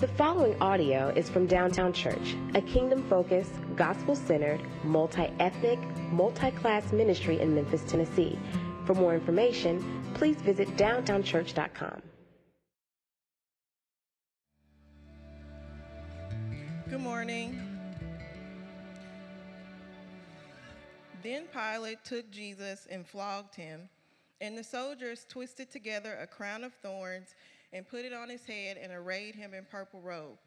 The following audio is from Downtown Church, a kingdom-focused, gospel-centered, multi-ethnic, multi-class ministry in Memphis, Tennessee. For more information, please visit downtownchurch.com. Good morning. Then Pilate took Jesus and flogged him, and the soldiers twisted together a crown of thorns and put it on his head and arrayed him in purple robe.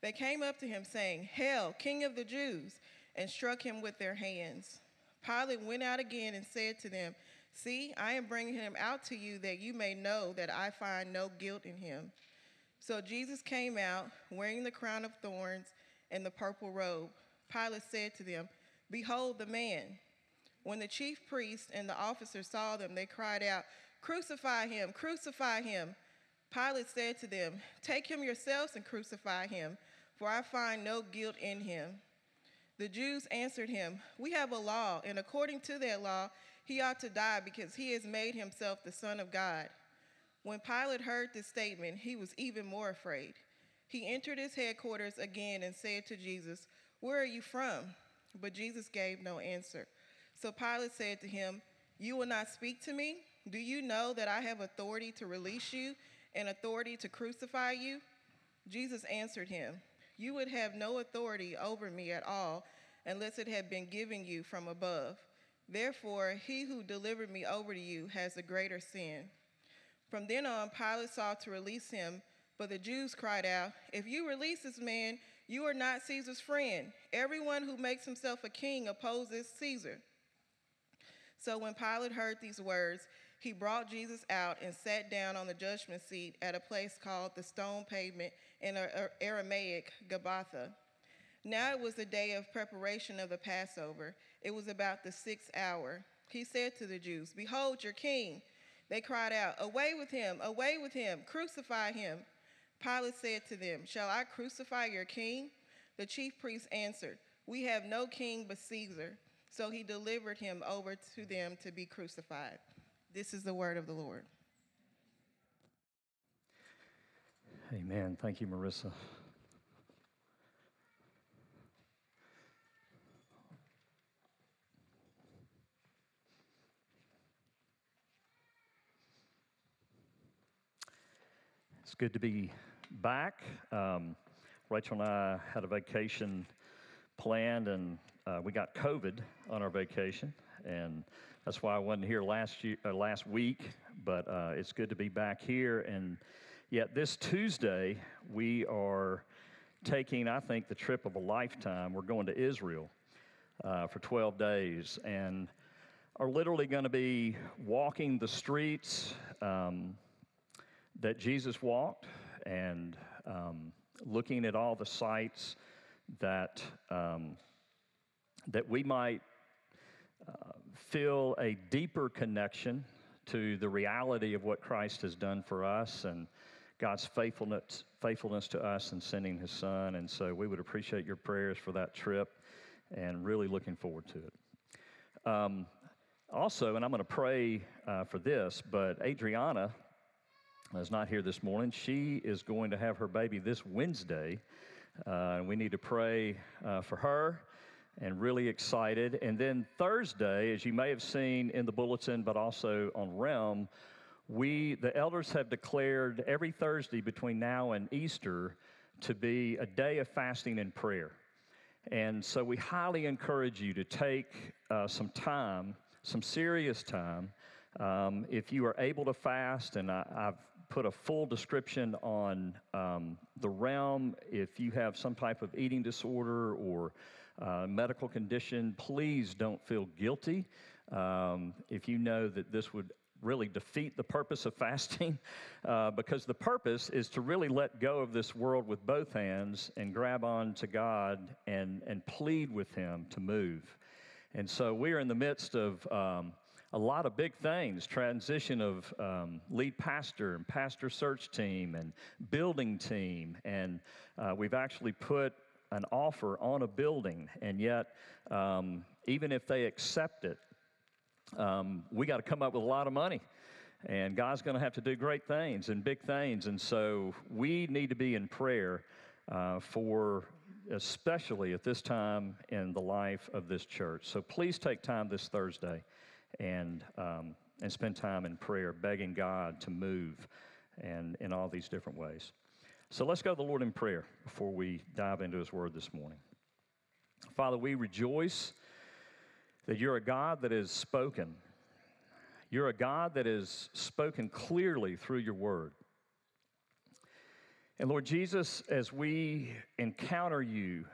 They came up to him saying, "Hail, King of the Jews," and struck him with their hands. Pilate went out again and said to them, "See, I am bringing him out to you that you may know that I find no guilt in him." So Jesus came out wearing the crown of thorns and the purple robe. Pilate said to them, "Behold the man." When the chief priests and the officers saw them, they cried out, "Crucify him, crucify him." Pilate said to them, "Take him yourselves and crucify him, for I find no guilt in him." The Jews answered him, "We have a law, and according to that law, he ought to die because he has made himself the Son of God." When Pilate heard this statement, he was even more afraid. He entered his headquarters again and said to Jesus, "Where are you from?" But Jesus gave no answer. So Pilate said to him, "You will not speak to me? Do you know that I have authority to release you and authority to crucify you?" Jesus answered him, "You would have no authority over me at all unless it had been given you from above. Therefore, he who delivered me over to you has a greater sin." From then on, Pilate sought to release him, but the Jews cried out, "If you release this man, you are not Caesar's friend. Everyone who makes himself a king opposes Caesar." So when Pilate heard these words, he brought Jesus out and sat down on the judgment seat at a place called the Stone Pavement, in Aramaic, Gabbatha. Now it was the day of preparation of the Passover. It was about the sixth hour. He said to the Jews, "Behold your king." They cried out, away with him, crucify him." Pilate said to them, "Shall I crucify your king?" The chief priests answered, "We have no king but Caesar." So he delivered him over to them to be crucified. This is the word of the Lord. Amen. Thank you, Marissa. It's good to be back. Rachel and I had a vacation planned, and we got COVID on our vacation, and that's why I wasn't here last week, but it's good to be back here. And yet this Tuesday, we are taking, I think, the trip of a lifetime. We're going to Israel for 12 days and are literally going to be walking the streets that Jesus walked and looking at all the sites that, that we might feel a deeper connection to the reality of what Christ has done for us and God's faithfulness to us in sending his son. And so we would appreciate your prayers for that trip and really looking forward to it. Also, and I'm going to pray for this, but Adriana is not here this morning. She is going to have her baby this Wednesday, and we need to pray for her. And really excited. And then Thursday, as you may have seen in the bulletin, but also on Realm, the elders have declared every Thursday between now and Easter to be a day of fasting and prayer. And so we highly encourage you to take some time, some serious time, if you are able to fast. And I've put a full description on the Realm. If you have some type of eating disorder or medical condition, please don't feel guilty. If you know that this would really defeat the purpose of fasting, because the purpose is to really let go of this world with both hands and grab on to God and plead with him to move. And so we're in the midst of a lot of big things, transition of lead pastor and pastor search team and building team. And we've actually put an offer on a building, and yet even if they accept it, we got to come up with a lot of money, And God's going to have to do great things and big things. And so we need to be in prayer for, especially at this time in the life of this church. So please take time this Thursday and spend time in prayer, begging God to move and in all these different ways. So let's go to the Lord in prayer before we dive into His Word this morning. Father, we rejoice that You're a God that has spoken. You're a God that has spoken clearly through Your Word. And Lord Jesus, as we encounter You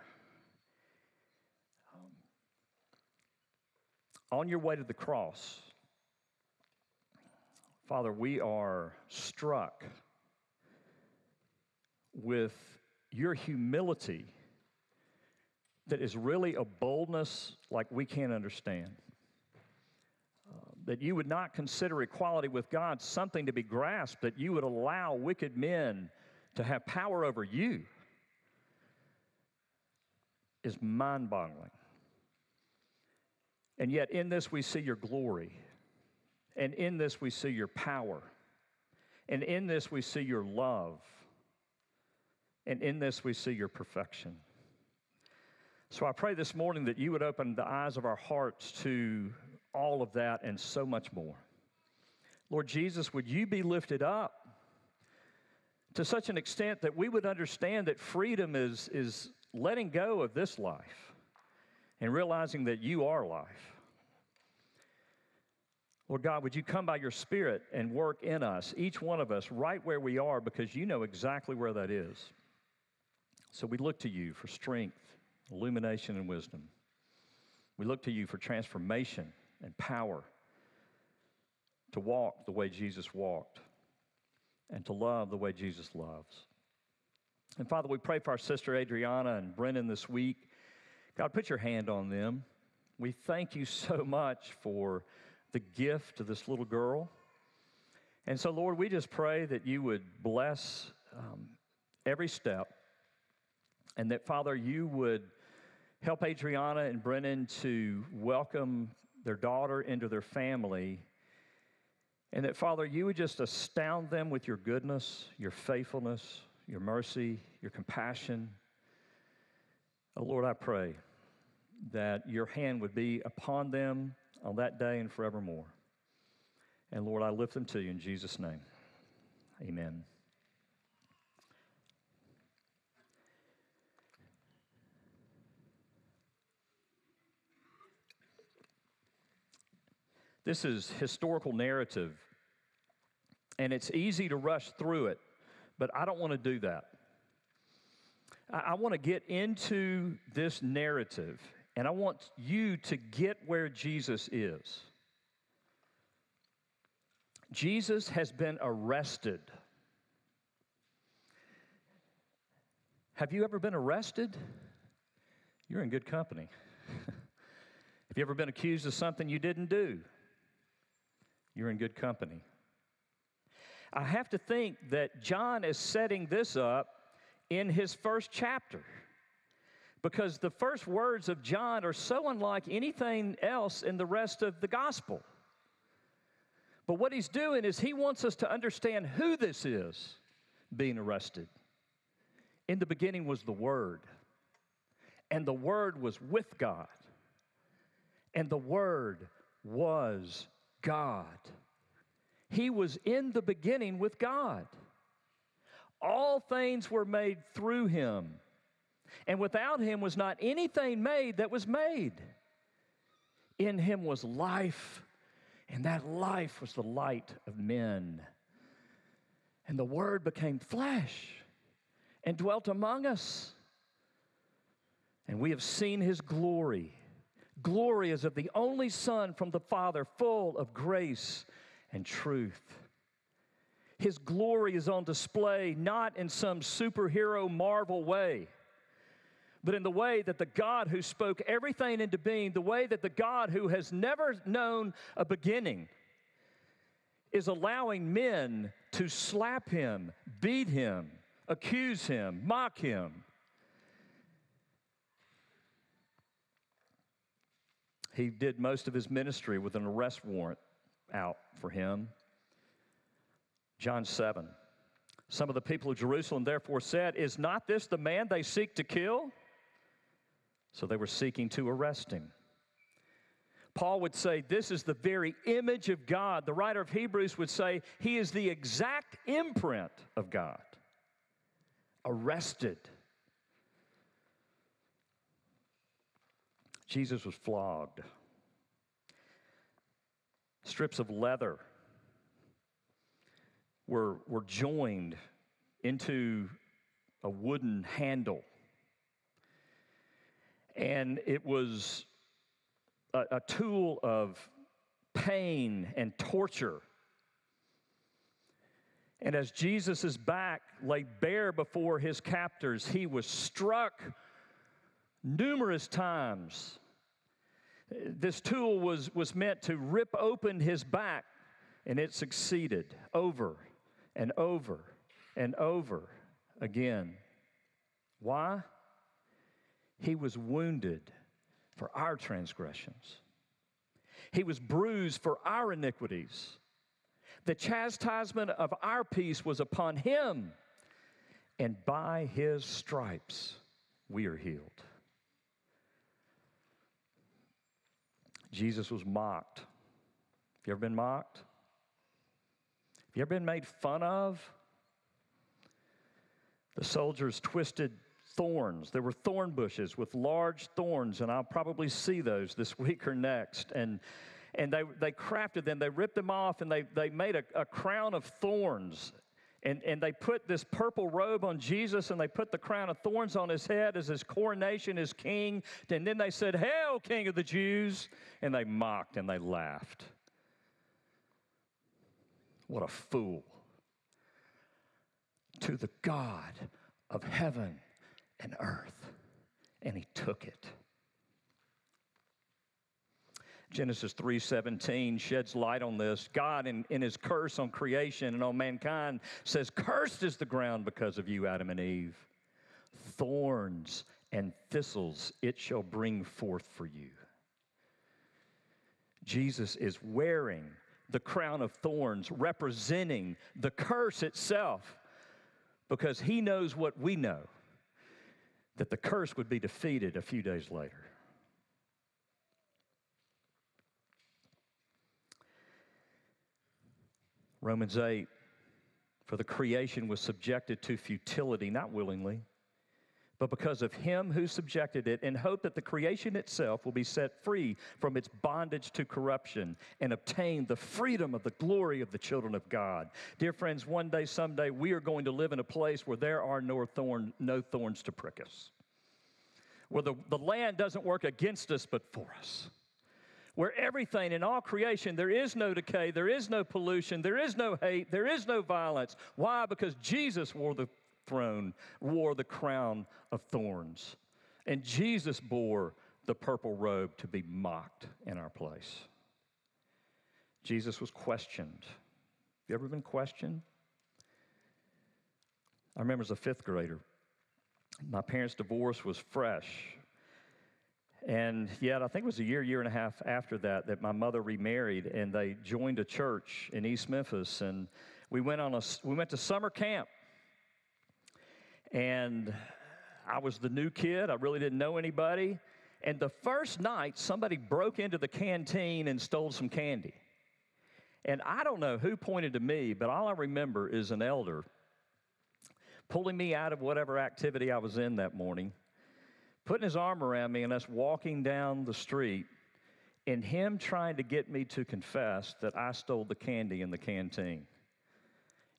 on Your way to the cross, Father, we are struck with Your humility that is really a boldness like we can't understand. That You would not consider equality with God something to be grasped, that You would allow wicked men to have power over You is mind-boggling. And yet in this we see Your glory, and in this we see Your power, and in this we see Your love, and in this we see Your perfection. So I pray this morning that You would open the eyes of our hearts to all of that and so much more. Lord Jesus, would You be lifted up to such an extent that we would understand that freedom is letting go of this life and realizing that You are life. Lord God, would You come by Your Spirit and work in us, each one of us, right where we are, because You know exactly where that is. So we look to You for strength, illumination, and wisdom. We look to You for transformation and power to walk the way Jesus walked and to love the way Jesus loves. And Father, we pray for our sister Adriana and Brennan this week. God, put Your hand on them. We thank You so much for the gift to this little girl. And so, Lord, we just pray that You would bless every step, and that, Father, You would help Adriana and Brennan to welcome their daughter into their family, and that, Father, You would just astound them with Your goodness, Your faithfulness, Your mercy, Your compassion. Oh, Lord, I pray that Your hand would be upon them on that day and forevermore. And, Lord, I lift them to You in Jesus' name. Amen. This is historical narrative, and it's easy to rush through it, but I don't want to do that. I want to get into this narrative, and I want you to get where Jesus is. Jesus has been arrested. Have you ever been arrested? You're in good company. Have you ever been accused of something you didn't do? You're in good company. I have to think that John is setting this up in his first chapter, because the first words of John are so unlike anything else in the rest of the gospel. But what he's doing is he wants us to understand who this is being arrested. In the beginning was the Word, and the Word was with God, and the Word was God. He was in the beginning with God. All things were made through Him, and without Him was not anything made that was made. In Him was life, and that life was the light of men. And the Word became flesh and dwelt among us, and we have seen His glory. Glory is of the only Son from the Father, full of grace and truth. His glory is on display, not in some superhero Marvel way, but in the way that the God who spoke everything into being, the way that the God who has never known a beginning, is allowing men to slap Him, beat Him, accuse Him, mock Him. He did most of His ministry with an arrest warrant out for Him. John 7. Some of the people of Jerusalem therefore said, "Is not this the man they seek to kill?" So they were seeking to arrest him. Paul would say, this is the very image of God. The writer of Hebrews would say, he is the exact imprint of God. Arrested. Jesus was flogged. Strips of leather were joined into a wooden handle. And it was a tool of pain and torture. And as Jesus' back lay bare before his captors, he was struck numerous times. This tool was meant to rip open his back, and it succeeded over and over and over again. Why? He was wounded for our transgressions. He was bruised for our iniquities. The chastisement of our peace was upon him, and by his stripes we are healed. Jesus was mocked. Have you ever been mocked? Have you ever been made fun of? The soldiers twisted thorns. There were thorn bushes with large thorns, and I'll probably see those this week or next. And they crafted them. They ripped them off, and they made a crown of thorns. And they put this purple robe on Jesus, and they put the crown of thorns on his head as his coronation as king. And then they said, "Hail, King of the Jews!" And they mocked and they laughed. What a fool. To the God of heaven and earth. And he took it. Genesis 3:17 sheds light on this. God, in his curse on creation and on mankind, says, "Cursed is the ground because of you, Adam and Eve. Thorns and thistles it shall bring forth for you." Jesus is wearing the crown of thorns, representing the curse itself, because he knows what we know, that the curse would be defeated a few days later. Romans 8, "For the creation was subjected to futility, not willingly, but because of him who subjected it, in hope that the creation itself will be set free from its bondage to corruption and obtain the freedom of the glory of the children of God." Dear friends, one day, someday, we are going to live in a place where there are no thorns to prick us, where the land doesn't work against us but for us, where everything in all creation, there is no decay, there is no pollution, there is no hate, there is no violence. Why? Because Jesus wore the crown of thorns, and Jesus bore the purple robe to be mocked in our place. Jesus was questioned. Have you ever been questioned? I remember as a fifth grader, my parents' divorce was fresh. And yet, I think it was a year and a half after that my mother remarried, and they joined a church in East Memphis, and we went to summer camp. And I was the new kid. I really didn't know anybody. And the first night, somebody broke into the canteen and stole some candy. And I don't know who pointed to me, but all I remember is an elder pulling me out of whatever activity I was in that morning, putting his arm around me and us walking down the street, and him trying to get me to confess that I stole the candy in the canteen.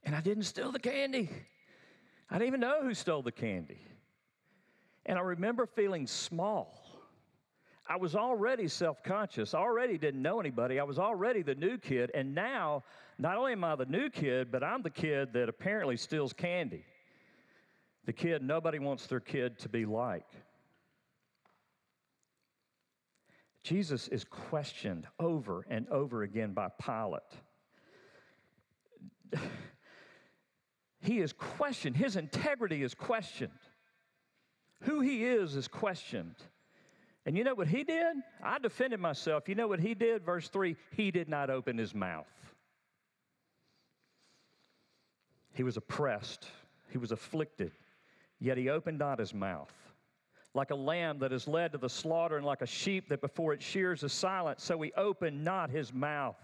And I didn't steal the candy. I didn't even know who stole the candy. And I remember feeling small. I was already self-conscious. I already didn't know anybody. I was already the new kid. And now, not only am I the new kid, but I'm the kid that apparently steals candy. The kid nobody wants their kid to be like. Jesus is questioned over and over again by Pilate. He is questioned. His integrity is questioned. Who he is questioned. And you know what he did? I defended myself. You know what he did? Verse 3, he did not open his mouth. He was oppressed. He was afflicted. Yet he opened not his mouth. Like a lamb that is led to the slaughter, and like a sheep that before it shears is silent, so he opened not his mouth.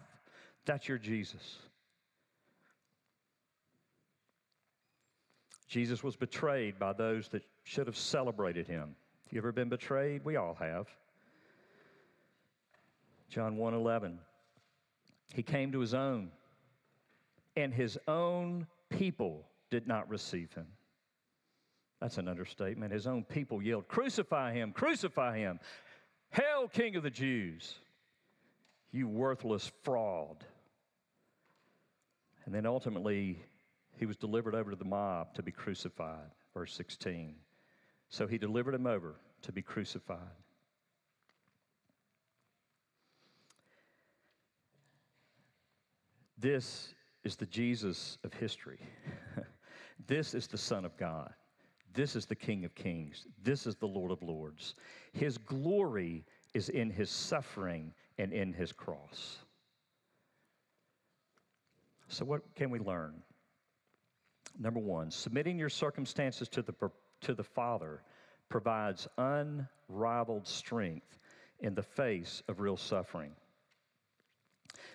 That's your Jesus. Jesus was betrayed by those that should have celebrated him. You ever been betrayed? We all have. John 1:11. He came to his own, and his own people did not receive him. That's an understatement. His own people yelled, "Crucify him, crucify him. Hail, King of the Jews, you worthless fraud." And then ultimately, he was delivered over to the mob to be crucified, verse 16. So he delivered him over to be crucified. This is the Jesus of history. This is the Son of God. This is the King of Kings. This is the Lord of Lords. His glory is in his suffering and in his cross. So what can we learn? Number one, submitting your circumstances to the Father provides unrivaled strength in the face of real suffering.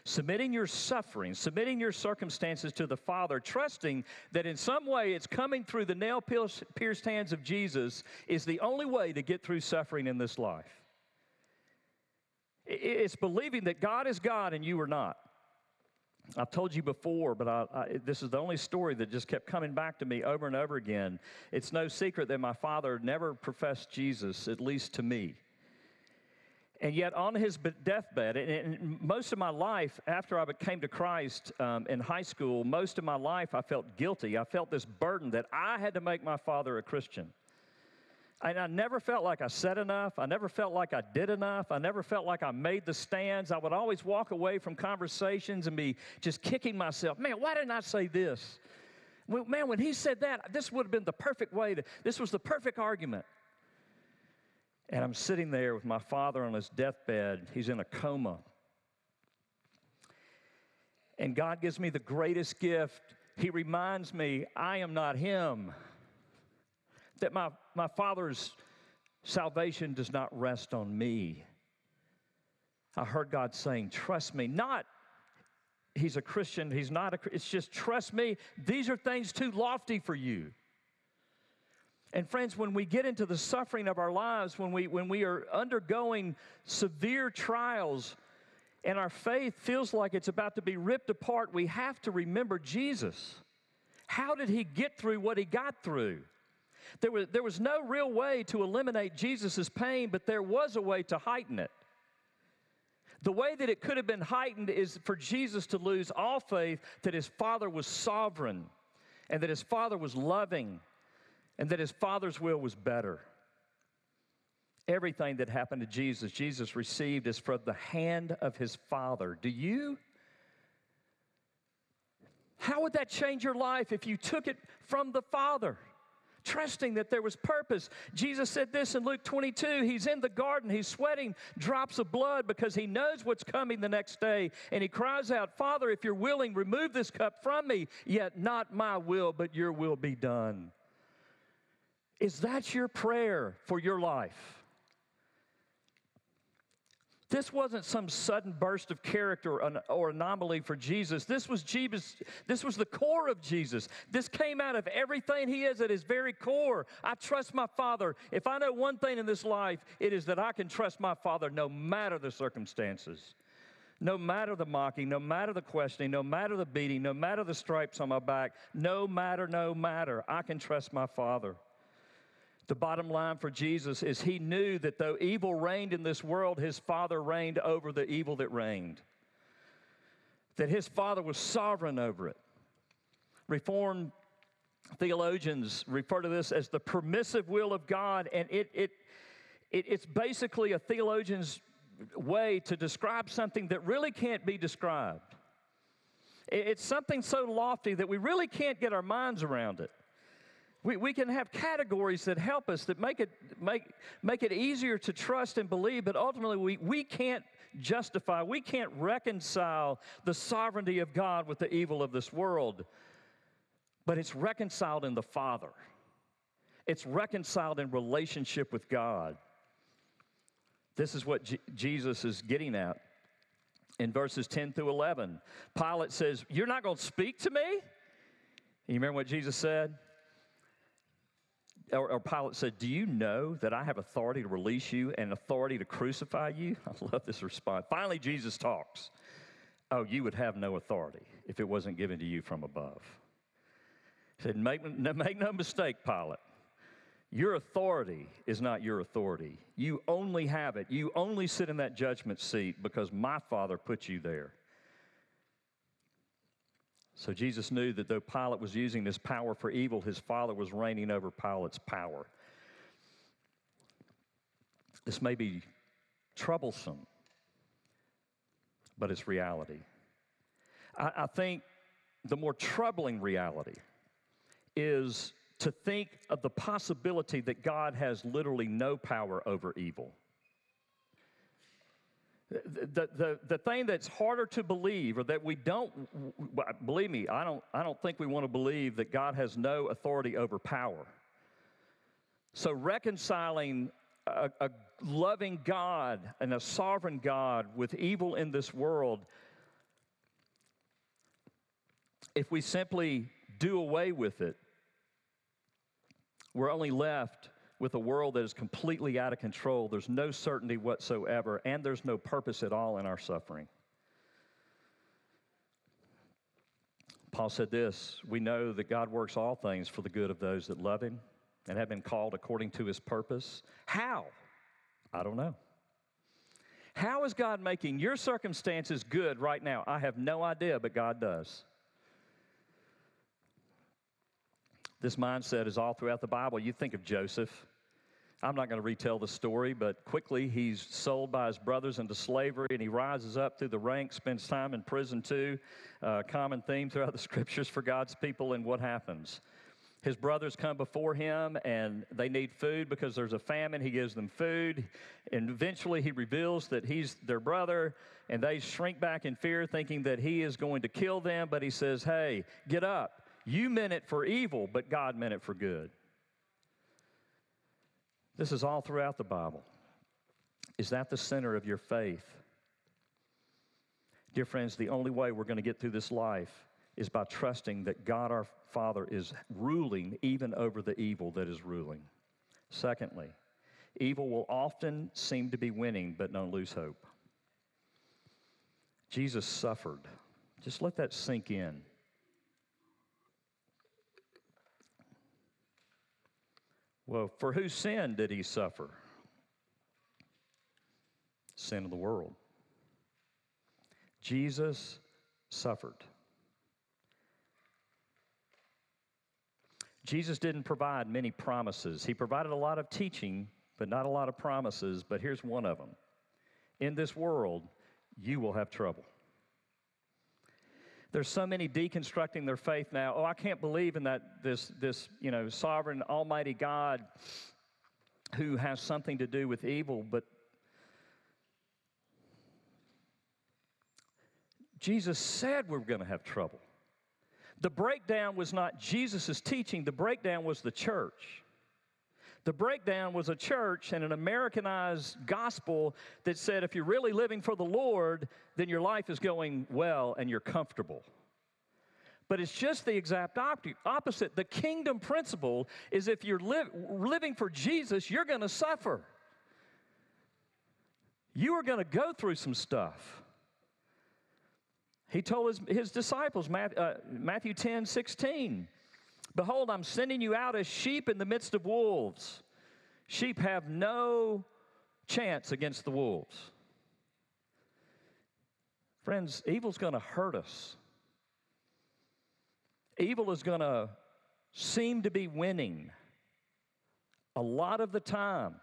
Submitting your suffering, submitting your circumstances to the Father, trusting that in some way it's coming through the nail-pierced hands of Jesus is the only way to get through suffering in this life. It's believing that God is God and you are not. I've told you before, but this is the only story that just kept coming back to me over and over again. It's no secret that my father never professed Jesus, at least to me. And yet on his deathbed, and most of my life after I came to Christ in high school, most of my life I felt guilty. I felt this burden that I had to make my father a Christian. And I never felt like I said enough. I never felt like I did enough. I never felt like I made the stands. I would always walk away from conversations and be just kicking myself. Man, why didn't I say this? Man, when he said that, this would have been the perfect way to, this was the perfect argument. And I'm sitting there with my father on his deathbed. He's in a coma. And God gives me the greatest gift. He reminds me I am not him. That my father's salvation does not rest on me. I heard God saying, trust me. Not he's a Christian, he's not a, it's just trust me. These are things too lofty for you. And friends, when we get into the suffering of our lives, when we are undergoing severe trials and our faith feels like it's about to be ripped apart, we have to remember Jesus. How did he get through what he got through? There was no real way to eliminate Jesus' pain, but there was a way to heighten it. The way that it could have been heightened is for Jesus to lose all faith that his Father was sovereign and that his Father was loving and that his Father's will was better. Everything that happened to Jesus, Jesus received is from the hand of his Father. Do you? How would that change your life if you took it from the Father? Trusting that there was purpose. Jesus said this in Luke 22. He's in the garden. He's sweating drops of blood because he knows what's coming the next day. And he cries out, Father, if you're willing, remove this cup from me. Yet not my will, but your will be done. Is that your prayer for your life? This wasn't some sudden burst of character or anomaly for Jesus. This was Jesus. This was the core of Jesus. This came out of everything he is at his very core. I trust my Father. If I know one thing in this life, it is that I can trust my Father no matter the circumstances, no matter the mocking, no matter the questioning, no matter the beating, no matter the stripes on my back, no matter, I can trust my Father. The bottom line for Jesus is he knew that though evil reigned in this world, his Father reigned over the evil that reigned. That his Father was sovereign over it. Reformed theologians refer to this as the permissive will of God, and it's basically a theologian's way to describe something that really can't be described. It's something so lofty that we really can't get our minds around it. We can have categories that help us, that make it easier to trust and believe, but ultimately we can't justify, we can't reconcile the sovereignty of God with the evil of this world. But it's reconciled in the Father. It's reconciled in relationship with God. This is what Jesus is getting at in verses 10 through 11. Pilate says, "You're not going to speak to me?" You remember what Jesus said? Or Pilate said, "Do you know that I have authority to release you and authority to crucify you?" I love this response. Finally, Jesus talks. "Oh, you would have no authority if it wasn't given to you from above." He said, make no mistake, Pilate. Your authority is not your authority. You only have it. You only sit in that judgment seat because my Father put you there. So Jesus knew that though Pilate was using his power for evil, his Father was reigning over Pilate's power. This may be troublesome, but it's reality. I think the more troubling reality is to think of the possibility that God has literally no power over evil. The thing that's harder to believe, or that we don't, believe me, I don't think we want to believe that God has no authority over power. So reconciling a loving God and a sovereign God with evil in this world, if we simply do away with it, we're only left with a world that is completely out of control. There's no certainty whatsoever, and there's no purpose at all in our suffering. Paul said this, "We know that God works all things for the good of those that love him and have been called according to his purpose." How? I don't know. How is God making your circumstances good right now? I have no idea, but God does. This mindset is all throughout the Bible. You think of Joseph. I'm not going to retell the story, but quickly he's sold by his brothers into slavery, and he rises up through the ranks, spends time in prison too. Common theme throughout the scriptures for God's people, and what happens? His brothers come before him, and they need food because there's a famine. He gives them food, and eventually he reveals that he's their brother, and they shrink back in fear, thinking that he is going to kill them, but he says, "Hey, get up. You meant it for evil, but God meant it for good." This is all throughout the Bible. Is that the center of your faith? Dear friends, the only way we're going to get through this life is by trusting that God our Father is ruling even over the evil that is ruling. Secondly, evil will often seem to be winning, but don't lose hope. Jesus suffered. Just let that sink in. Well, for whose sin did he suffer? Sin of the world. Jesus suffered. Jesus didn't provide many promises. He provided a lot of teaching, but not a lot of promises. But here's one of them. In this world, you will have trouble. There's so many deconstructing their faith now. Oh, I can't believe in that this sovereign, almighty God who has something to do with evil. But Jesus said we're going to have trouble. The breakdown was not Jesus' teaching. The breakdown was the church. The breakdown was a church and an Americanized gospel that said if you're really living for the Lord, then your life is going well and you're comfortable. But it's just the exact opposite. The kingdom principle is if you're living for Jesus, you're going to suffer. You are going to go through some stuff. He told his disciples, Matthew 10:16. "Behold, I'm sending you out as sheep in the midst of wolves. Sheep have no chance against the wolves." Friends, evil's going to hurt us. Evil is going to seem to be winning a lot of the time.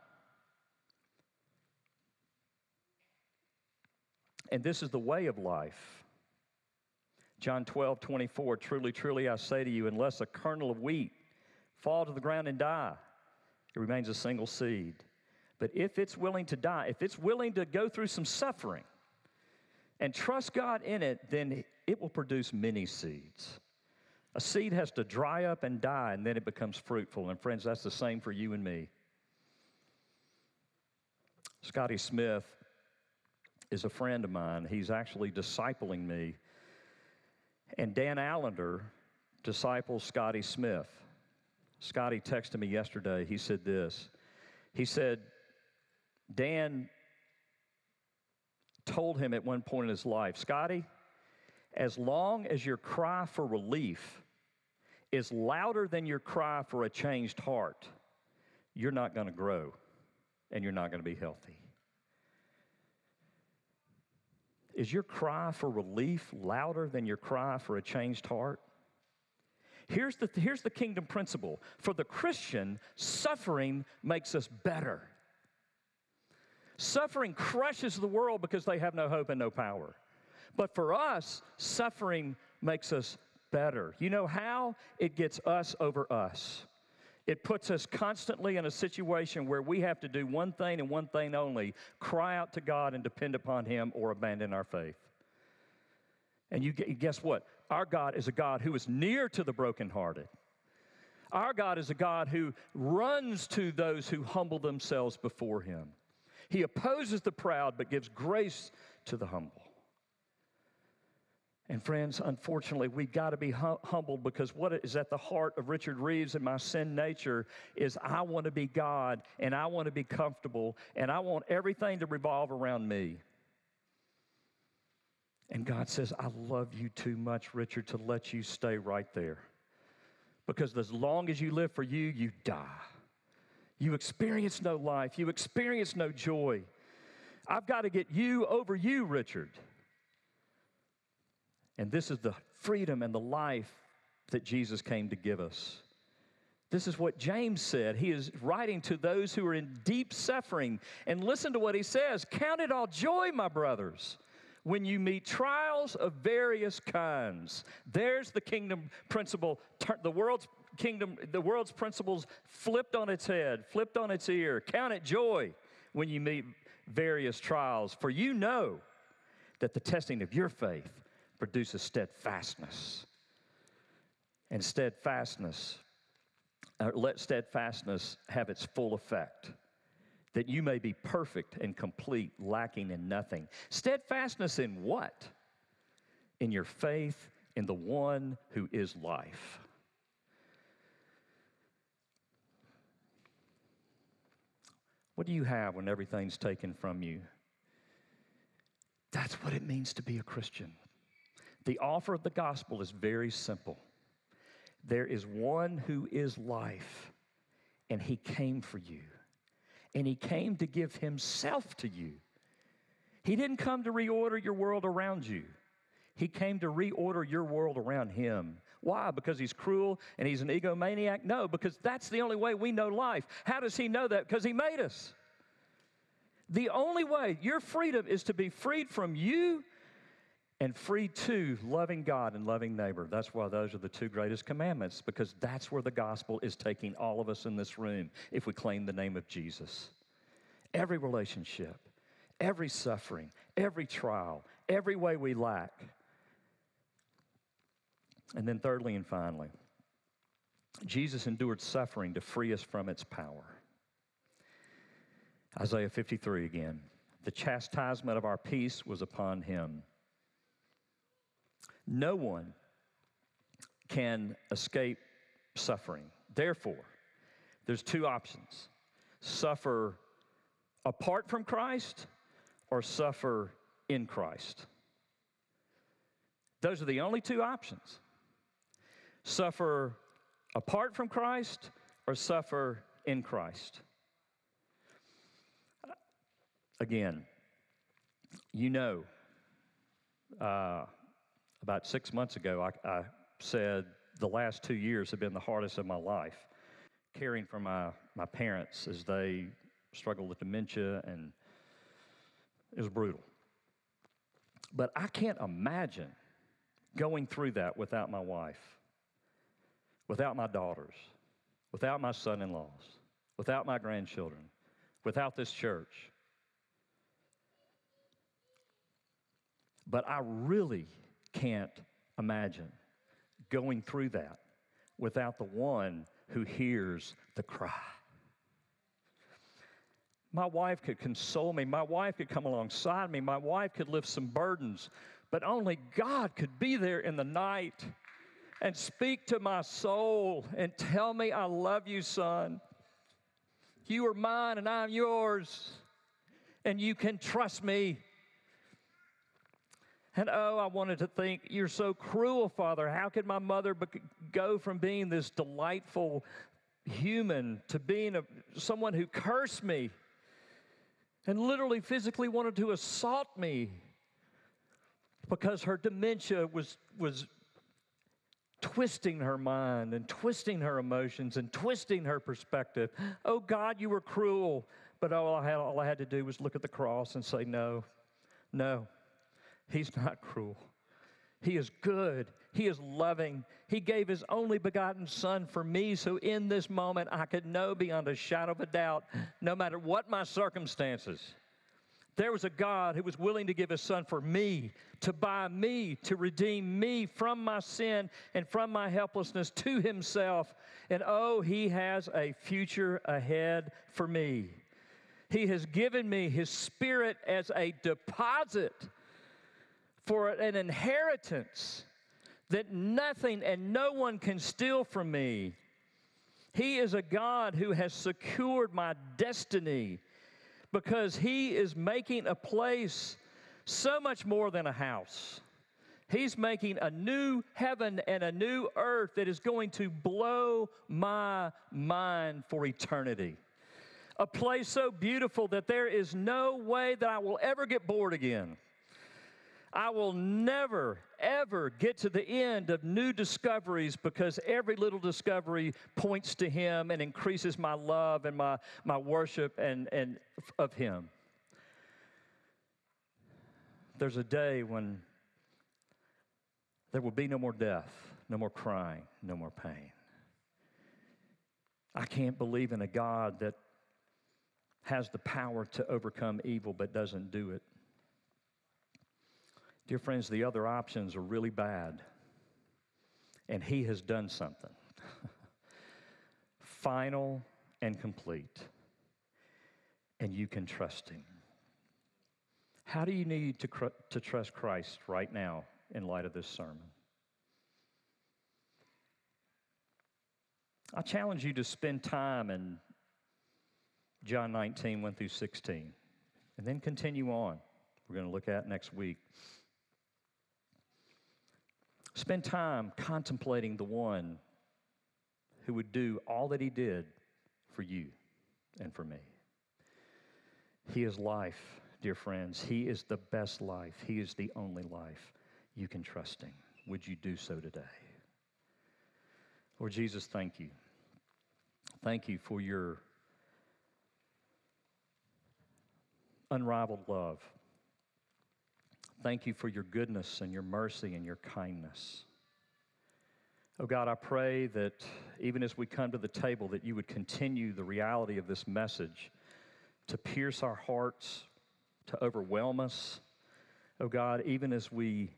And this is the way of life. John 12:24, "Truly, truly, I say to you, unless a kernel of wheat fall to the ground and die, it remains a single seed. But if it's willing to die," if it's willing to go through some suffering and trust God in it, "then it will produce many seeds." A seed has to dry up and die, and then it becomes fruitful. And friends, that's the same for you and me. Scotty Smith is a friend of mine. He's actually discipling me. And Dan Allender disciples Scotty Smith. Scotty texted me yesterday. He said this. He said, Dan told him at one point in his life, Scotty, as long as your cry for relief is louder than your cry for a changed heart, you're not going to grow and you're not going to be healthy. Is your cry for relief louder than your cry for a changed heart? Here's the kingdom principle. For the Christian, suffering makes us better. Suffering crushes the world because they have no hope and no power. But for us, suffering makes us better. You know how? It gets us over us. It puts us constantly in a situation where we have to do one thing and one thing only, cry out to God and depend upon Him or abandon our faith. And you guess what? Our God is a God who is near to the brokenhearted. Our God is a God who runs to those who humble themselves before Him. He opposes the proud but gives grace to the humble. And friends, unfortunately, we've got to be humbled because what is at the heart of Richard Reeves and my sin nature is I want to be God and I want to be comfortable and I want everything to revolve around me. And God says, I love you too much, Richard, to let you stay right there. Because as long as you live for you, you die. You experience no life. You experience no joy. I've got to get you over you, Richard. And this is the freedom and the life that Jesus came to give us. This is what James said. He is writing to those who are in deep suffering. And listen to what he says. Count it all joy, my brothers, when you meet trials of various kinds. There's the kingdom principle, the world's kingdom, the world's principles flipped on its head, flipped on its ear. Count it joy when you meet various trials, for you know that the testing of your faith produces steadfastness. And steadfastness, let steadfastness have its full effect, that you may be perfect and complete, lacking in nothing. Steadfastness in what? In your faith in the one who is life. What do you have when everything's taken from you? That's what it means to be a Christian. The offer of the gospel is very simple. There is one who is life, and He came for you. And He came to give Himself to you. He didn't come to reorder your world around you. He came to reorder your world around Him. Why? Because He's cruel and He's an egomaniac? No, because that's the only way we know life. How does He know that? Because He made us. The only way, your freedom is to be freed from you and free to loving God and loving neighbor. That's why those are the two greatest commandments, because that's where the gospel is taking all of us in this room if we claim the name of Jesus. Every relationship, every suffering, every trial, every way we lack. And then thirdly and finally, Jesus endured suffering to free us from its power. Isaiah 53 again. The chastisement of our peace was upon Him. No one can escape suffering. Therefore, there's two options. Suffer apart from Christ or suffer in Christ. Those are the only two options. Suffer apart from Christ or suffer in Christ. Again, you know, about 6 months ago, I said the last 2 years have been the hardest of my life, caring for my parents as they struggled with dementia, and it was brutal. But I can't imagine going through that without my wife, without my daughters, without my son-in-laws, without my grandchildren, without this church. But I really can't imagine going through that without the one who hears the cry. My wife could console me. My wife could come alongside me. My wife could lift some burdens. But only God could be there in the night and speak to my soul and tell me, I love you, son. You are mine and I'm yours. And you can trust me. And oh, I wanted to think, you're so cruel, Father. How could my mother go from being this delightful human to being someone who cursed me and literally physically wanted to assault me because her dementia was twisting her mind and twisting her emotions and twisting her perspective. Oh, God, you were cruel. But all I had to do was look at the cross and say, no, no. He's not cruel. He is good. He is loving. He gave His only begotten Son for me, so in this moment I could know beyond a shadow of a doubt, no matter what my circumstances, there was a God who was willing to give His Son for me, to buy me, to redeem me from my sin and from my helplessness to Himself. And oh, He has a future ahead for me. He has given me His Spirit as a deposit for an inheritance that nothing and no one can steal from me. He is a God who has secured my destiny because He is making a place so much more than a house. He's making a new heaven and a new earth that is going to blow my mind for eternity. A place so beautiful that there is no way that I will ever get bored again. I will never, ever get to the end of new discoveries because every little discovery points to Him and increases my love and my worship and of Him. There's a day when there will be no more death, no more crying, no more pain. I can't believe in a God that has the power to overcome evil but doesn't do it. Dear friends, the other options are really bad, and He has done something final and complete, and you can trust Him. How do you need to trust Christ right now in light of this sermon? I challenge you to spend time in John 19, 1 through 16, and then continue on. We're going to look at next week. Spend time contemplating the one who would do all that He did for you and for me. He is life, dear friends. He is the best life. He is the only life. You can trust Him. Would you do so today? Lord Jesus, thank You. Thank You for Your unrivaled love. Thank You for Your goodness and Your mercy and Your kindness. Oh God, I pray that even as we come to the table, that You would continue the reality of this message to pierce our hearts, to overwhelm us. Oh God, even as we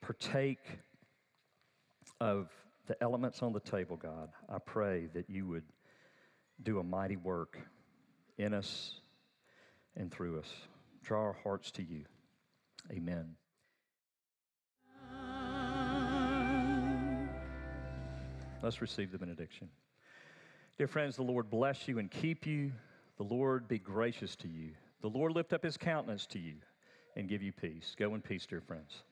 partake of the elements on the table, God, I pray that You would do a mighty work in us and through us. Draw our hearts to You. Amen. Let's receive the benediction. Dear friends, the Lord bless you and keep you. The Lord be gracious to you. The Lord lift up His countenance to you and give you peace. Go in peace, dear friends.